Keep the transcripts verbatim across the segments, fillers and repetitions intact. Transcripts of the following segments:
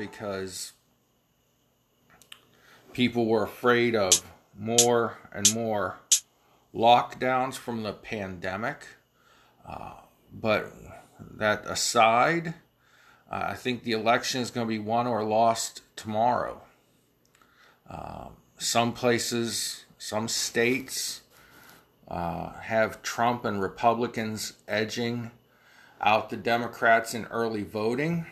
because people were afraid of more and more lockdowns from the pandemic. Uh, but that aside, uh, I think the election is going to be won or lost tomorrow. Uh, some places, some states uh, have Trump and Republicans edging out the Democrats in early voting.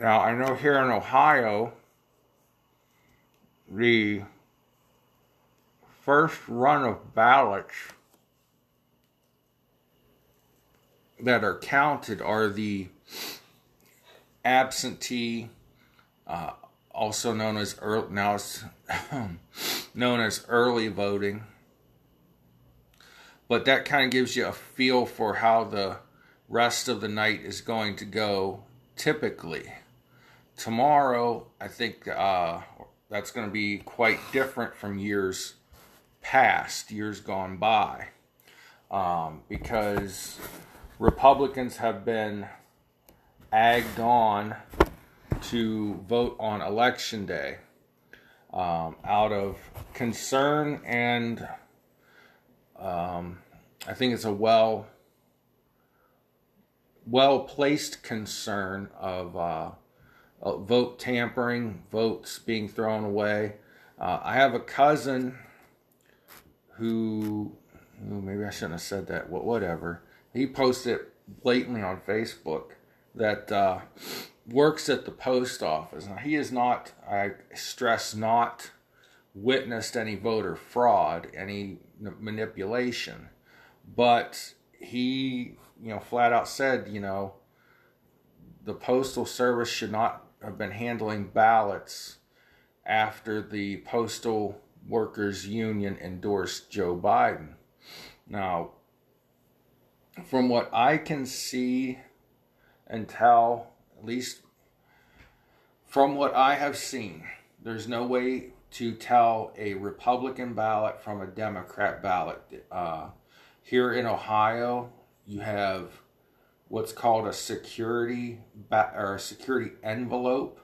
Now, I know here in Ohio, the first run of ballots that are counted are the absentee, uh, also known as early, now it's known as early voting. But that kind of gives you a feel for how the rest of the night is going to go. Typically, tomorrow, I think uh, that's going to be quite different from years past, years gone by, um, because Republicans have been egged on to vote on Election Day um, out of concern and. Um, I think it's a well, well-placed concern of uh, uh, vote tampering, votes being thrown away. Uh, I have a cousin who, maybe I shouldn't have said that, but whatever. He posted blatantly on Facebook that uh, works at the post office. Now, he is not, I stress not, witnessed any voter fraud, any manipulation, but he, you know, flat out said, you know, the Postal Service should not have been handling ballots after the Postal Workers Union endorsed Joe Biden. Now, from what I can see and tell, at least from what I have seen, there's no way to tell a Republican ballot from a Democrat ballot. Uh, here in Ohio, you have what's called a security ba- or a security envelope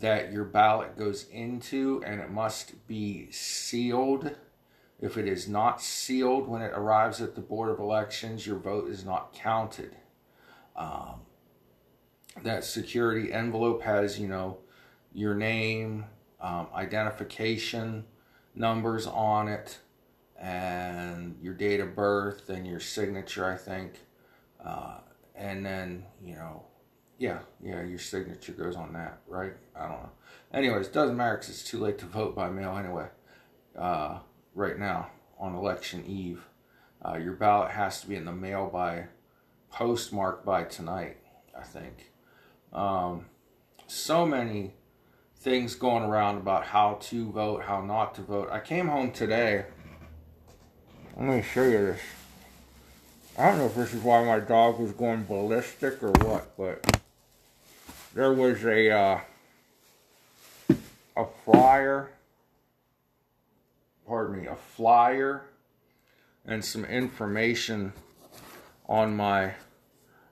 that your ballot goes into, and it must be sealed. If it is not sealed when it arrives at the Board of Elections, your vote is not counted. Um, that security envelope has, you know, your name, Um, identification numbers on it, and your date of birth and your signature, I think. Uh, and then, you know, yeah, yeah, your signature goes on that, right? I don't know. Anyways, it doesn't matter because it's too late to vote by mail anyway. Uh, right now, on election eve, uh, your ballot has to be in the mail by postmark by tonight, I think. Um, so many things going around about how to vote, how not to vote. I came home today. Let me show you this. I don't know if this is why my dog was going ballistic or what, but there was a uh, a flyer, pardon me, a flyer and some information on my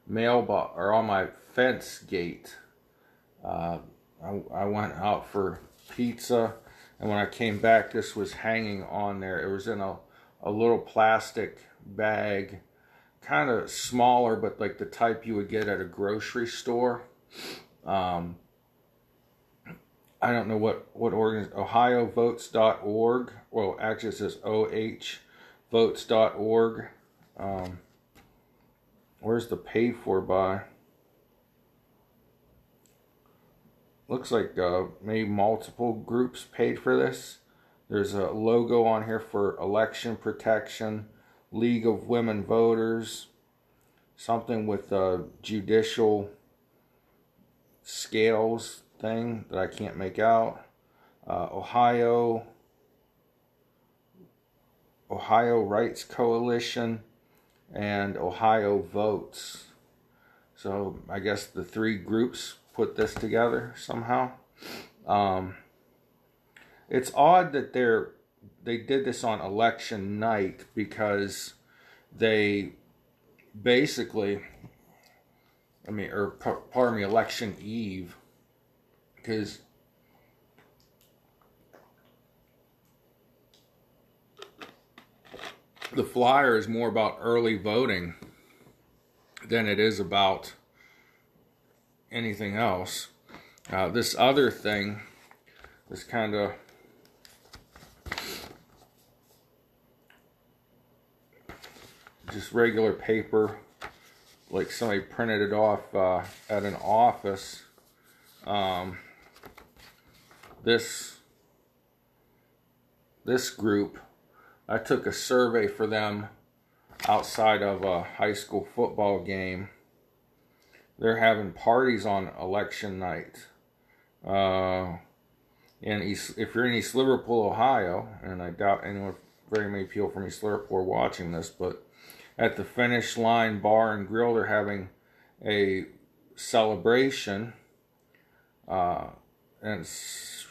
mailbox or on my fence gate. Uh, I, I went out for pizza, and when I came back, this was hanging on there. It was in a, a little plastic bag, kind of smaller, but like the type you would get at a grocery store. Um, I don't know what, what organ, Ohio Votes dot org. Well, actually, it says O H Votes dot org. Um, where's the paid for by? Looks like uh, maybe multiple groups paid for this. There's a logo on here for Election Protection, League of Women Voters, something with a judicial scales thing that I can't make out. Uh, Ohio, Ohio Rights Coalition, and Ohio Votes. So I guess the three groups put this together somehow. Um, it's odd that they're they did this on election night, because they basically I mean, or pardon me, election eve, because the flyer is more about early voting than it is about anything else. Uh, this other thing, this kind of just regular paper, like somebody printed it off uh, at an office. Um, this this group, I took a survey for them outside of a high school football game. They're having parties on election night. Uh, in East, if you're in East Liverpool, Ohio, and I doubt anyone, very many people from East Liverpool are watching this, but at the Finish Line Bar and Grill, they're having a celebration. Uh, and it's,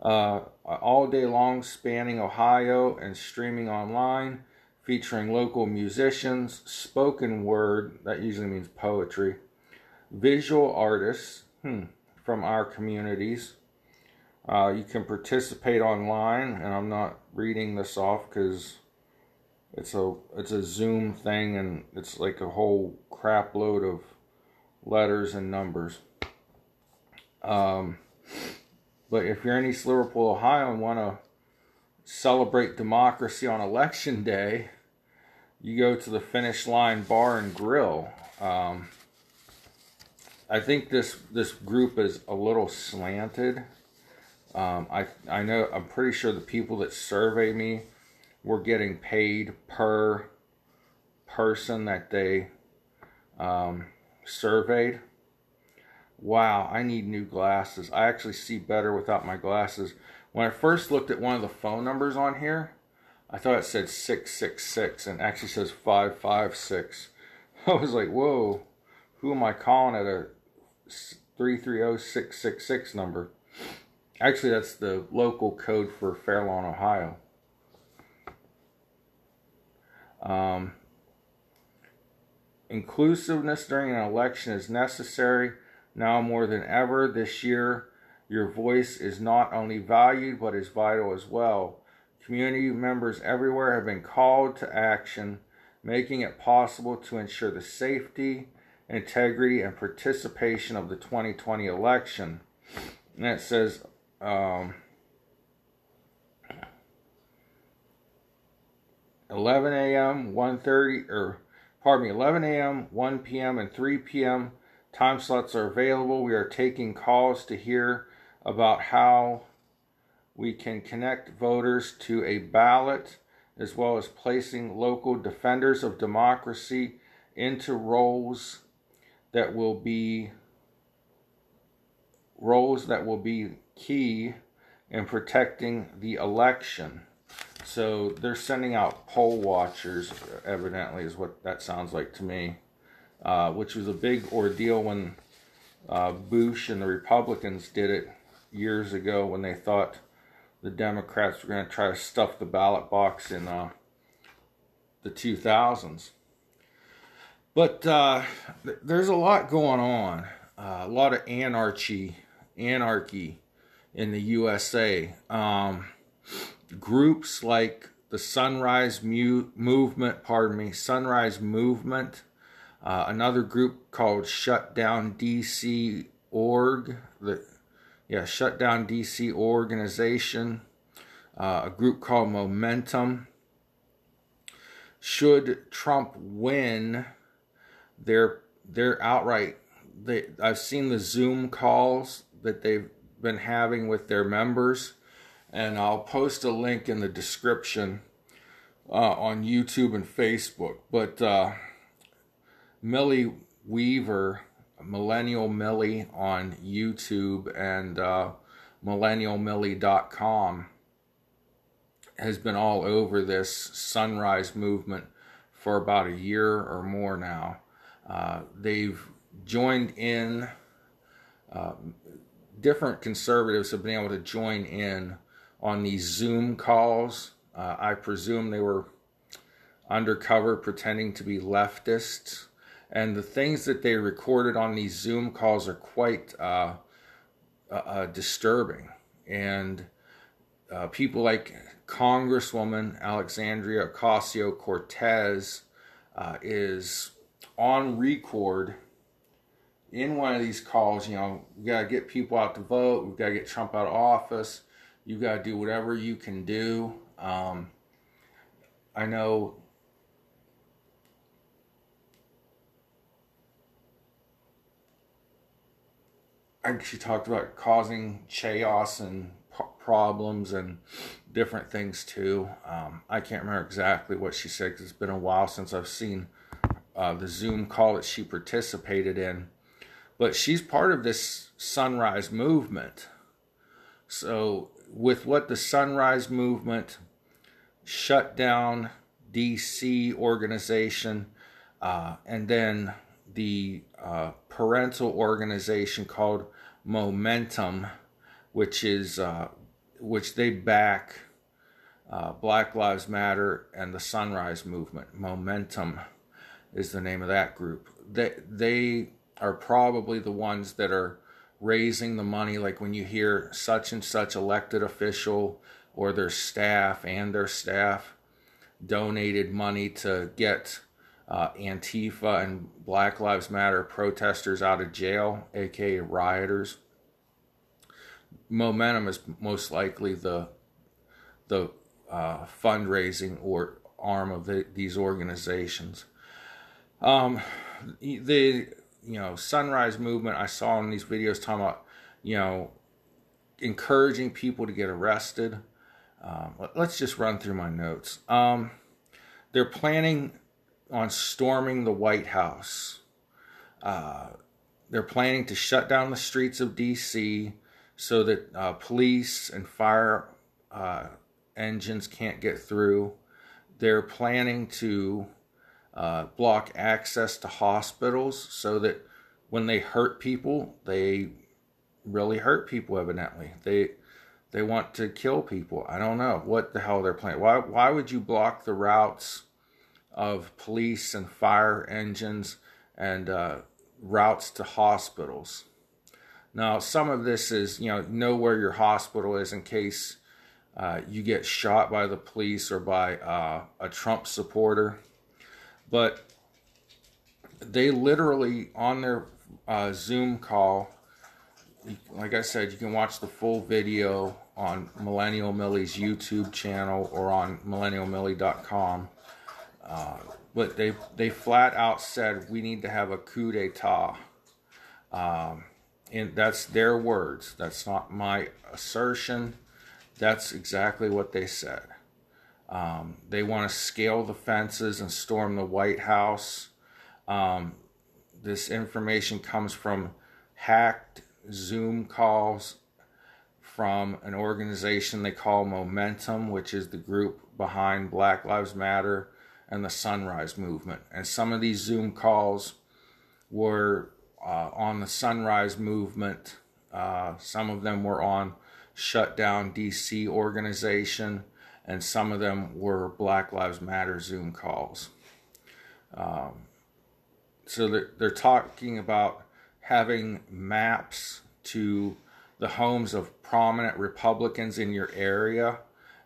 uh, all day long, spanning Ohio and streaming online, featuring local musicians, spoken word, that usually means poetry, visual artists hmm, from our communities. Uh, you can participate online, and I'm not reading this off because it's a it's a Zoom thing, and it's like a whole crap load of letters and numbers. Um, but if you're in East Liverpool, Ohio, and want to celebrate democracy on election day, you go to the Finish Line Bar and Grill. Um, I think this this group is a little slanted. Um, I I know I'm pretty sure the people that survey me were getting paid per person that they um, surveyed. Wow, I need new glasses. I actually see better without my glasses. When I first looked at one of the phone numbers on here, I thought it said six six six and actually says five five six. I was like, whoa, who am I calling at a three three zero six six six number? Actually, that's the local code for Fairlawn, Ohio. Um, inclusiveness during an election is necessary now more than ever. This year, your voice is not only valued, but is vital as well. Community members everywhere have been called to action, making it possible to ensure the safety, integrity, and participation of the twenty twenty election. And it says, um, eleven a.m., one thirty, or pardon me, eleven a.m., one p.m., and three p.m. time slots are available. We are taking calls to hear about how we can connect voters to a ballot, as well as placing local defenders of democracy into roles that will be roles that will be key in protecting the election. So they're sending out poll watchers, evidently, is what that sounds like to me, uh, which was a big ordeal when uh, Bush and the Republicans did it years ago when they thought the Democrats were going to try to stuff the ballot box in uh, the two thousands. But uh, th- there's a lot going on, uh, a lot of anarchy, anarchy in the U S A. Um, groups like the Sunrise Mu- Movement, pardon me, Sunrise Movement, uh, another group called Shut Down D C org, the yeah Shut Down D C organization, uh, a group called Momentum. Should Trump win, they're they're outright. They I've seen the Zoom calls that they've been having with their members. And I'll post a link in the description uh, on YouTube and Facebook. But uh, Millie Weaver, MillennialMillie on YouTube and uh, Millennial Millie dot com has been all over this Sunrise Movement for about a year or more now. Uh, they've joined in. Uh, different conservatives have been able to join in on these Zoom calls. Uh, I presume they were undercover pretending to be leftists. And the things that they recorded on these Zoom calls are quite uh, uh, disturbing. And uh, people like Congresswoman Alexandria Ocasio-Cortez uh, is on record in one of these calls. You know, we got to get people out to vote. We've got to get Trump out of office. You got to do whatever you can do. Um, I know... She talked about causing chaos and problems and different things too. Um, I can't remember exactly what she said because it's been a while since I've seen uh, the Zoom call that she participated in. But she's part of this Sunrise Movement. So with what the Sunrise Movement, Shut Down D C organization, uh, and then the uh, parental organization called Momentum, which is uh, which they back uh, Black Lives Matter and the Sunrise Movement. Momentum is the name of that group. They they are probably the ones that are raising the money. Like when you hear such and such elected official or their staff and their staff donated money to get Uh, Antifa and Black Lives Matter protesters out of jail, aka rioters. Momentum is most likely the the uh, fundraising or arm of the, these organizations. Um, the you know Sunrise Movement, I saw in these videos talking about you know encouraging people to get arrested. Um, let, let's just run through my notes. Um, they're planning on storming the White House. Uh, they're planning to shut down the streets of D C so that uh, police and fire uh, engines can't get through. They're planning to uh, block access to hospitals so that when they hurt people, they really hurt people, evidently. They they want to kill people. I don't know what the hell they're planning. Why, why would you block the routes of police and fire engines and uh, routes to hospitals? Now, some of this is, you know, know where your hospital is in case uh, you get shot by the police or by uh, a Trump supporter. But they literally, on their uh, Zoom call, like I said, you can watch the full video on Millennial Millie's YouTube channel or on millennial millie dot com. Uh, but they they flat out said we need to have a coup d'etat, um, and that's their words. That's not my assertion. That's exactly what they said. Um, they want to scale the fences and storm the White House. Um, this information comes from hacked Zoom calls from an organization they call Momentum, which is the group behind Black Lives Matter and the Sunrise Movement. And some of these Zoom calls were uh, on the Sunrise Movement. Uh, some of them were on Shut Down D C organization, and some of them were Black Lives Matter Zoom calls. Um, so they're, they're talking about having maps to the homes of prominent Republicans in your area.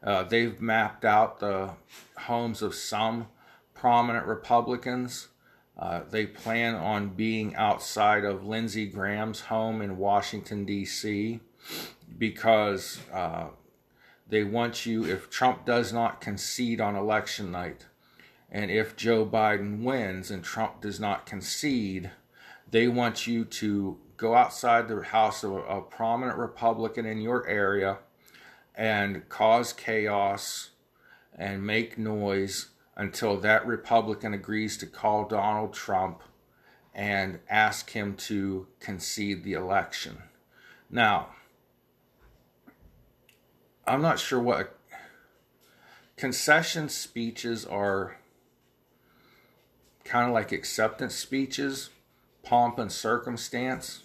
Uh, they've mapped out the homes of some prominent Republicans. Uh, they plan on being outside of Lindsey Graham's home in Washington, D C, because uh, they want you, if Trump does not concede on election night, and if Joe Biden wins and Trump does not concede, they want you to go outside the house of a, a prominent Republican in your area and cause chaos and make noise until that Republican agrees to call Donald Trump and ask him to concede the election. Now, I'm not sure what... Concession speeches are kind of like acceptance speeches, pomp and circumstance.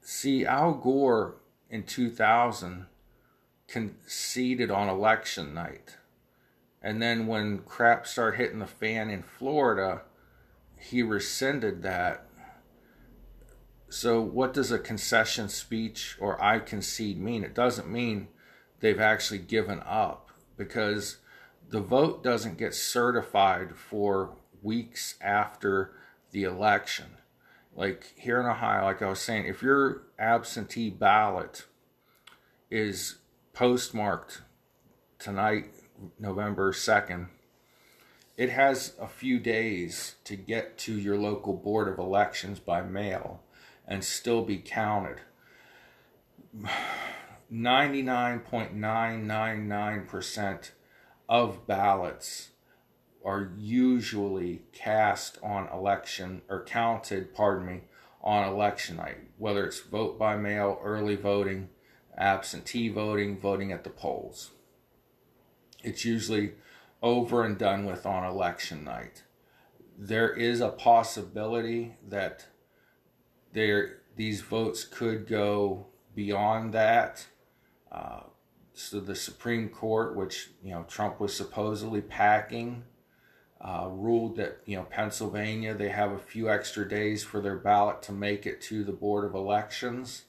See, Al Gore in two thousand conceded on election night. And then when crap started hitting the fan in Florida, he rescinded that. So what does a concession speech or I concede mean? It doesn't mean they've actually given up, because the vote doesn't get certified for weeks after the election. Like here in Ohio, like I was saying, if your absentee ballot is postmarked tonight, November second, it has a few days to get to your local board of elections by mail and still be counted. ninety-nine point nine nine nine percent of ballots are usually cast on election, or counted, pardon me, on election night, whether it's vote by mail, early voting, absentee voting, voting at the polls. It's usually over and done with on election night. There is a possibility that there these votes could go beyond that. Uh, so the Supreme Court, which you know Trump was supposedly packing, uh, ruled that you know Pennsylvania, they have a few extra days for their ballot to make it to the Board of Elections.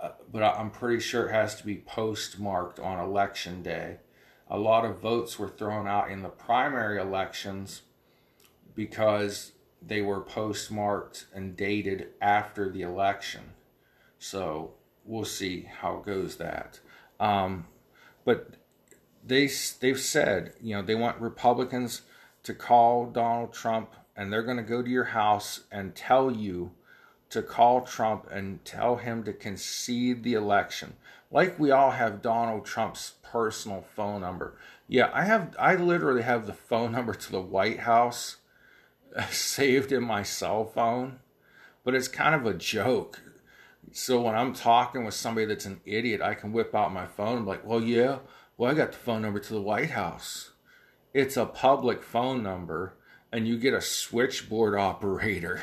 Uh, but I'm pretty sure it has to be postmarked on election day. A lot of votes were thrown out in the primary elections because they were postmarked and dated after the election. So we'll see how it goes that. Um, but they, they've said, you know, they want Republicans to call Donald Trump, and they're going to go to your house and tell you to call Trump and tell him to concede the election. Like we all have Donald Trump's personal phone number. Yeah, I have. I literally have the phone number to the White House saved in my cell phone, but it's kind of a joke. So when I'm talking with somebody that's an idiot, I can whip out my phone and be like, well, yeah, well, I got the phone number to the White House. It's a public phone number, and you get a switchboard operator.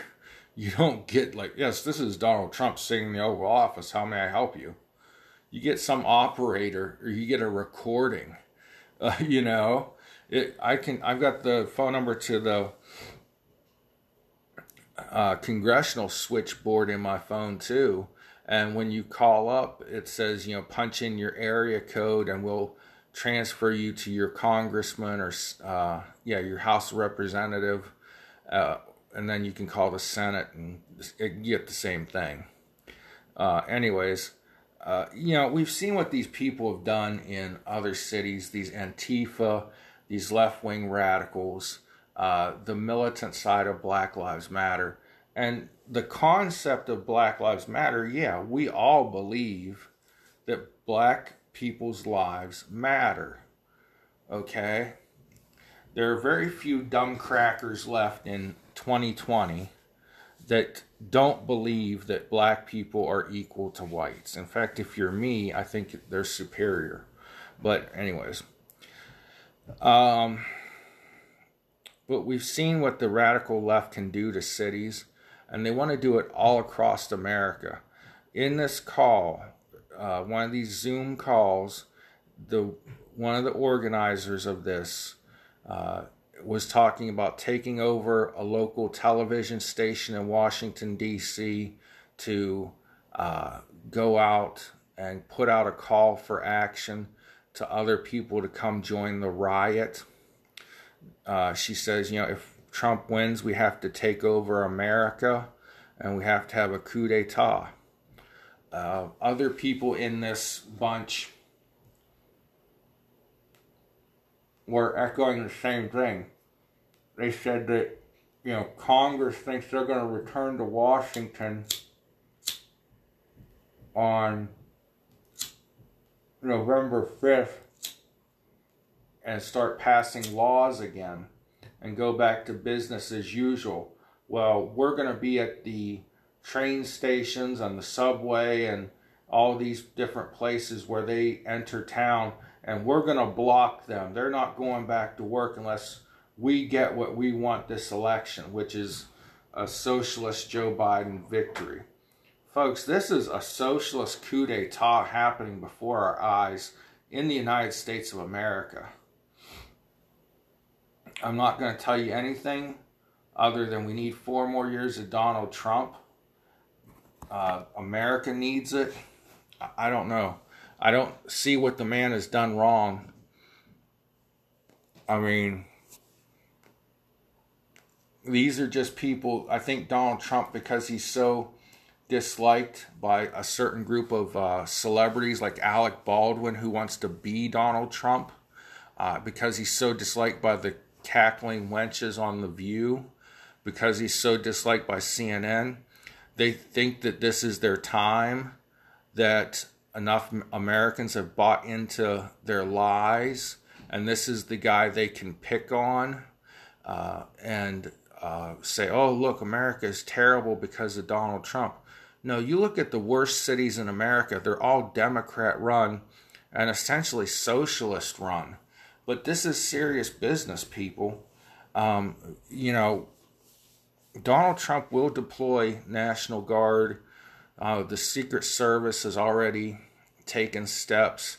You don't get like, yes, this is Donald Trump sitting in the Oval Office. How may I help you? You get some operator, or you get a recording. Uh, you know, it, I can. I've got the phone number to the uh, congressional switchboard in my phone too. And when you call up, it says, you know, punch in your area code, and we'll transfer you to your congressman or uh, yeah, your House representative. Uh, And then you can call the Senate and get the same thing. Uh, anyways, uh, you know, we've seen what these people have done in other cities. These Antifa, these left-wing radicals, uh, the militant side of Black Lives Matter. And the concept of Black Lives Matter, yeah, we all believe that black people's lives matter. Okay? There are very few dumb crackers left in twenty twenty that don't believe that black people are equal to whites. In fact, if you're me, I think they're superior. But anyways, um, but we've seen what the radical left can do to cities, and they want to do it all across America. In this call, uh, one of these Zoom calls, the one of the organizers of this uh, was talking about taking over a local television station in Washington, D C to uh, go out and put out a call for action to other people to come join the riot. Uh, she says, you know, if Trump wins, we have to take over America, and we have to have a coup d'etat. Uh, other people in this bunch were echoing the same thing. They said that, you know, Congress thinks they're going to return to Washington on November fifth and start passing laws again and go back to business as usual. Well, we're going to be at the train stations and the subway and all these different places where they enter town, and we're going to block them. They're not going back to work unless we get what we want this election, which is a socialist Joe Biden victory. Folks, this is a socialist coup d'etat happening before our eyes in the United States of America. I'm not going to tell you anything other than we need four more years of Donald Trump. Uh, America needs it. I don't know. I don't see what the man has done wrong. I mean, these are just people. I think Donald Trump, because he's so disliked by a certain group of uh, celebrities like Alec Baldwin, who wants to be Donald Trump, uh, because he's so disliked by the cackling wenches on The View, because he's so disliked by C N N, they think that this is their time, that enough Americans have bought into their lies, and this is the guy they can pick on uh, and uh, say, oh, look, America is terrible because of Donald Trump. No, you look at the worst cities in America, they're all Democrat-run and essentially socialist-run. But this is serious business, people. Um, you know, Donald Trump will deploy National Guard. Uh, the Secret Service has already taken steps.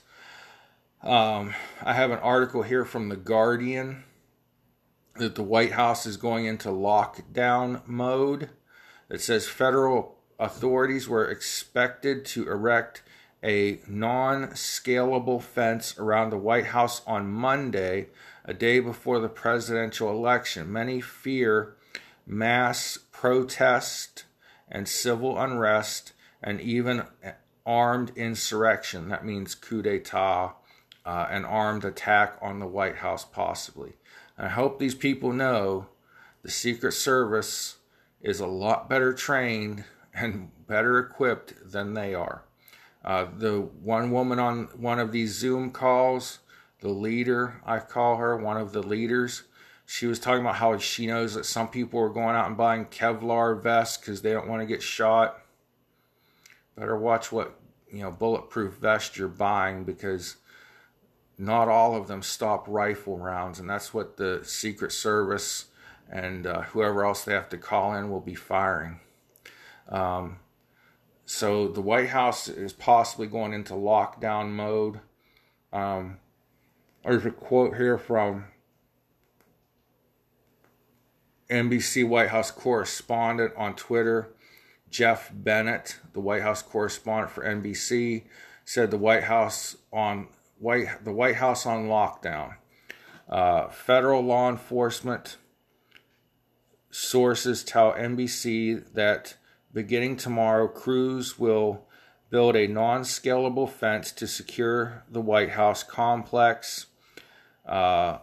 Um, I have an article here from The Guardian that the White House is going into lockdown mode. It says federal authorities were expected to erect a non-scalable fence around the White House on Monday, a day before the presidential election. Many fear mass protest and civil unrest and even armed insurrection. That means coup d'etat, uh, an armed attack on the White House possibly. And I hope these people know the Secret Service is a lot better trained and better equipped than they are. Uh, the one woman on one of these Zoom calls, the leader, I call her, one of the leaders, she was talking about how she knows that some people are going out and buying Kevlar vests because they don't want to get shot. Better watch what, you know, bulletproof vest you're buying, because not all of them stop rifle rounds. And that's what the Secret Service and uh, whoever else they have to call in will be firing. Um, so the White House is possibly going into lockdown mode. Um, there's a quote here from N B C White House correspondent on Twitter, Jeff Bennett, the White House correspondent for N B C, said the White House on White the White House on lockdown. Uh, federal law enforcement sources tell N B C that beginning tomorrow, crews will build a non-scalable fence to secure the White House complex, Uh,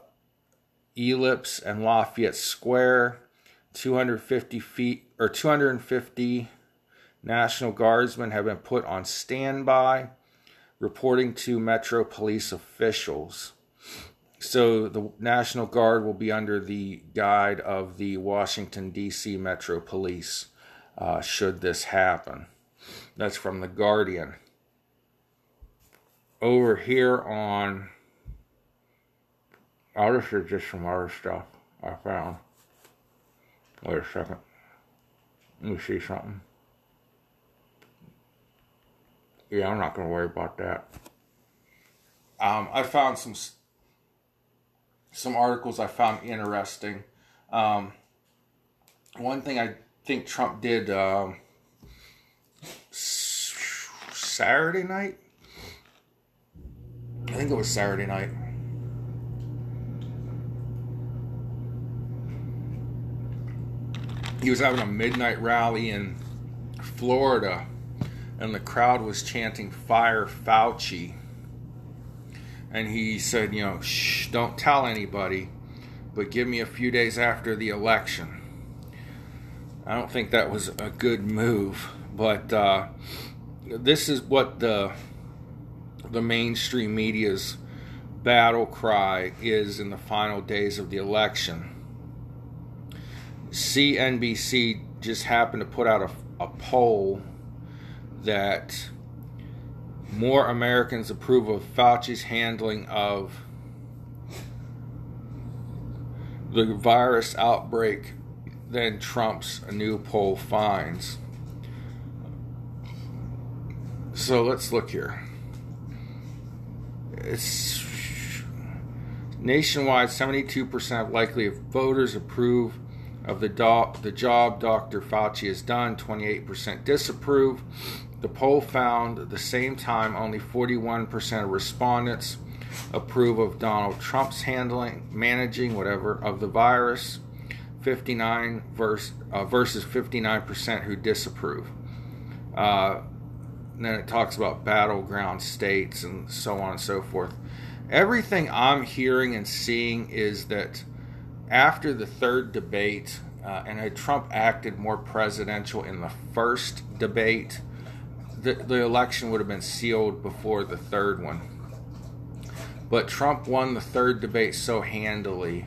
Ellipse and Lafayette Square. Two hundred fifty feet or two hundred fifty National Guardsmen have been put on standby, reporting to Metro Police officials. So the National Guard will be under the guide of the Washington, D C Metro Police, uh, should this happen. That's from The Guardian. Over here on... Oh, this is just some other stuff I found. Wait a second. Let me see something. Yeah, I'm not going to worry about that. Um, I found some some articles I found interesting. Um, one thing I think Trump did um, Saturday night? I think it was Saturday night. He was having a midnight rally in Florida, and the crowd was chanting "Fire Fauci." And he said, you know, shh, don't tell anybody, but give me a few days after the election. I don't think that was a good move, but uh, this is what the, the mainstream media's battle cry is in the final days of the election. C N B C just happened to put out a, a poll that more Americans approve of Fauci's handling of the virus outbreak than Trump's, a new poll finds. So let's look here. It's Nationwide, seventy-two percent likely of voters approve of the, do- the job Doctor Fauci has done, twenty-eight percent disapprove. The poll found at the same time only forty-one percent of respondents approve of Donald Trump's handling, managing, whatever, of the virus, fifty-nine verse, uh, versus fifty-nine percent who disapprove. Uh, and then it talks about battleground states and so on and so forth. Everything I'm hearing and seeing is that after the third debate, uh, and had Trump acted more presidential in the first debate, the, the election would have been sealed before the third one. But Trump won the third debate so handily,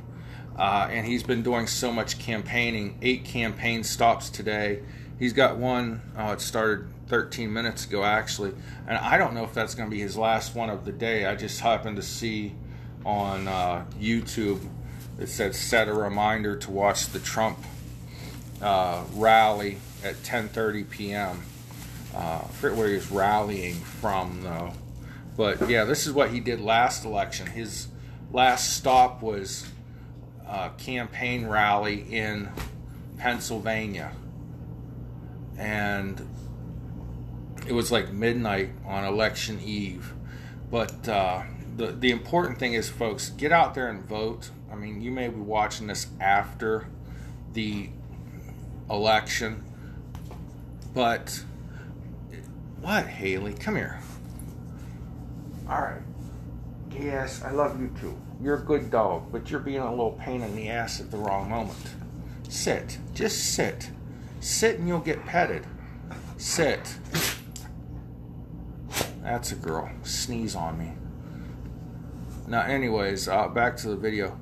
uh, and he's been doing so much campaigning, eight campaign stops today. He's got one, oh, it started thirteen minutes ago actually, and I don't know if that's going to be his last one of the day. I just happened to see on uh, YouTube, it said set a reminder to watch the Trump uh, rally at ten thirty p.m. Uh, I forget where he was rallying from, though. But, yeah, this is what he did last election. His last stop was a campaign rally in Pennsylvania. And it was like midnight on election eve. But uh, the, the important thing is, folks, get out there and vote. I mean, you may be watching this after the election, but what, Haley? Come here. All right. Yes, I love you too. You're a good dog, but you're being a little pain in the ass at the wrong moment. Sit. Just sit. Sit and you'll get petted. Sit. That's a girl. Sneeze on me. Now, anyways, uh, back to the video.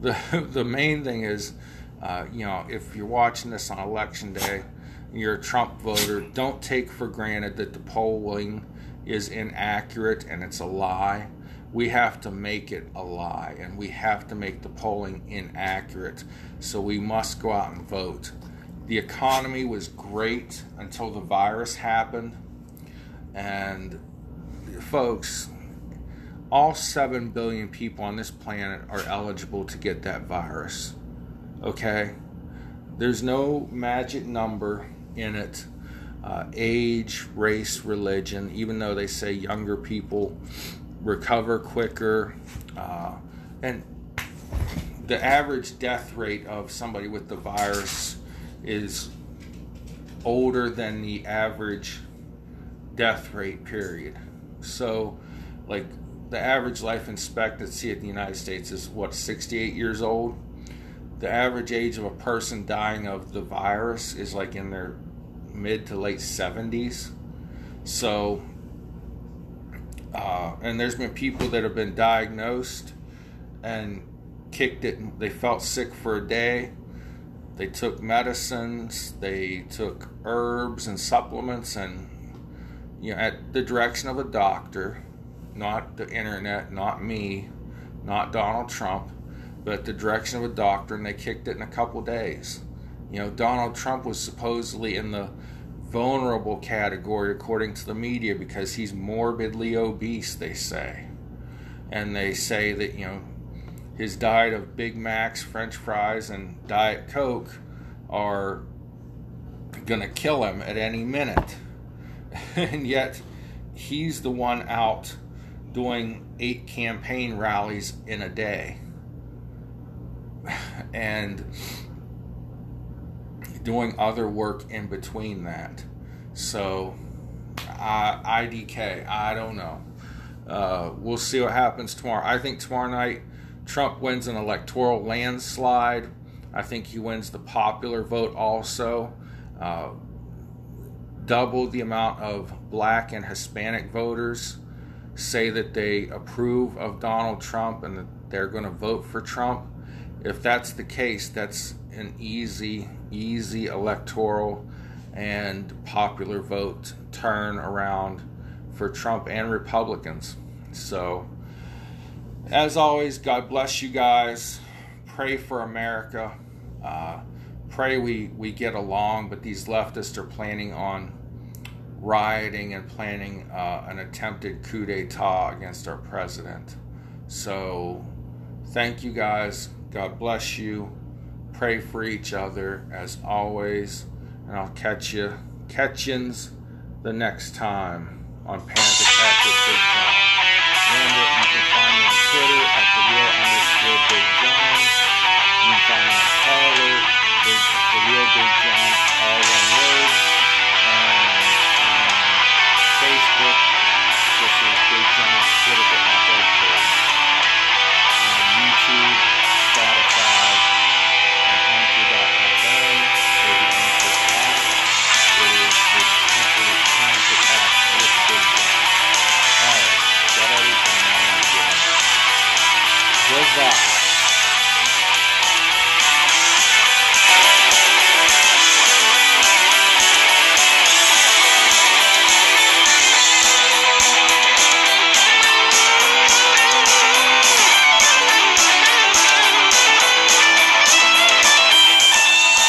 The the main thing is, uh, you know, if you're watching this on election day, you're a Trump voter, don't take for granted that the polling is inaccurate and it's a lie. We have to make it a lie, and we have to make the polling inaccurate. So we must go out and vote. The economy was great until the virus happened. And folks, all seven billion people on this planet are eligible to get that virus. Okay? There's no magic number in it. Uh, age, race, religion, even though they say younger people recover quicker. Uh, and the average death rate of somebody with the virus is older than the average death rate, period. So, like, the average life expectancy in the United States is, what, sixty-eight years old? The average age of a person dying of the virus is like in their mid to late seventies. So, uh, and there's been people that have been diagnosed and kicked it. They felt sick for a day. They took medicines. They took herbs and supplements, and, you know, at the direction of a doctor, not the internet, not me, not Donald Trump, but at the direction of a doctor, and they kicked it in a couple days. You know, Donald Trump was supposedly in the vulnerable category, according to the media, because he's morbidly obese, they say. And they say that, you know, his diet of Big Macs, French fries, and Diet Coke are going to kill him at any minute. And yet, he's the one out doing eight campaign rallies in a day. And doing other work in between that. So, uh, I D K, I don't know. Uh, we'll see what happens tomorrow. I think tomorrow night, Trump wins an electoral landslide. I think he wins the popular vote also. Uh, double the amount of black and Hispanic voters say that they approve of Donald Trump and that they're going to vote for Trump. If that's the case, that's an easy, easy electoral and popular vote turn around for Trump and Republicans. So, as always, God bless you guys. Pray for America. Uh, pray we, we get along, but these leftists are planning on rioting and planning uh, an attempted coup d'etat against our president. So, Thank you guys. God bless you. Pray for each other as always. And I'll catch you, catchins, the next time on Panic Attack with Big John. Remember, you can find me on Twitter at the real underscore Big John. You can find me on Parler, the real Big John, all one word. And on Facebook, this is Big John's Political Op-Ed page. On YouTube, Spotify, and Anchor dot f m, or the Anchor app. It is the Anchor Panic Attack with Big John. All right, got everything I want to get in. Goodbye.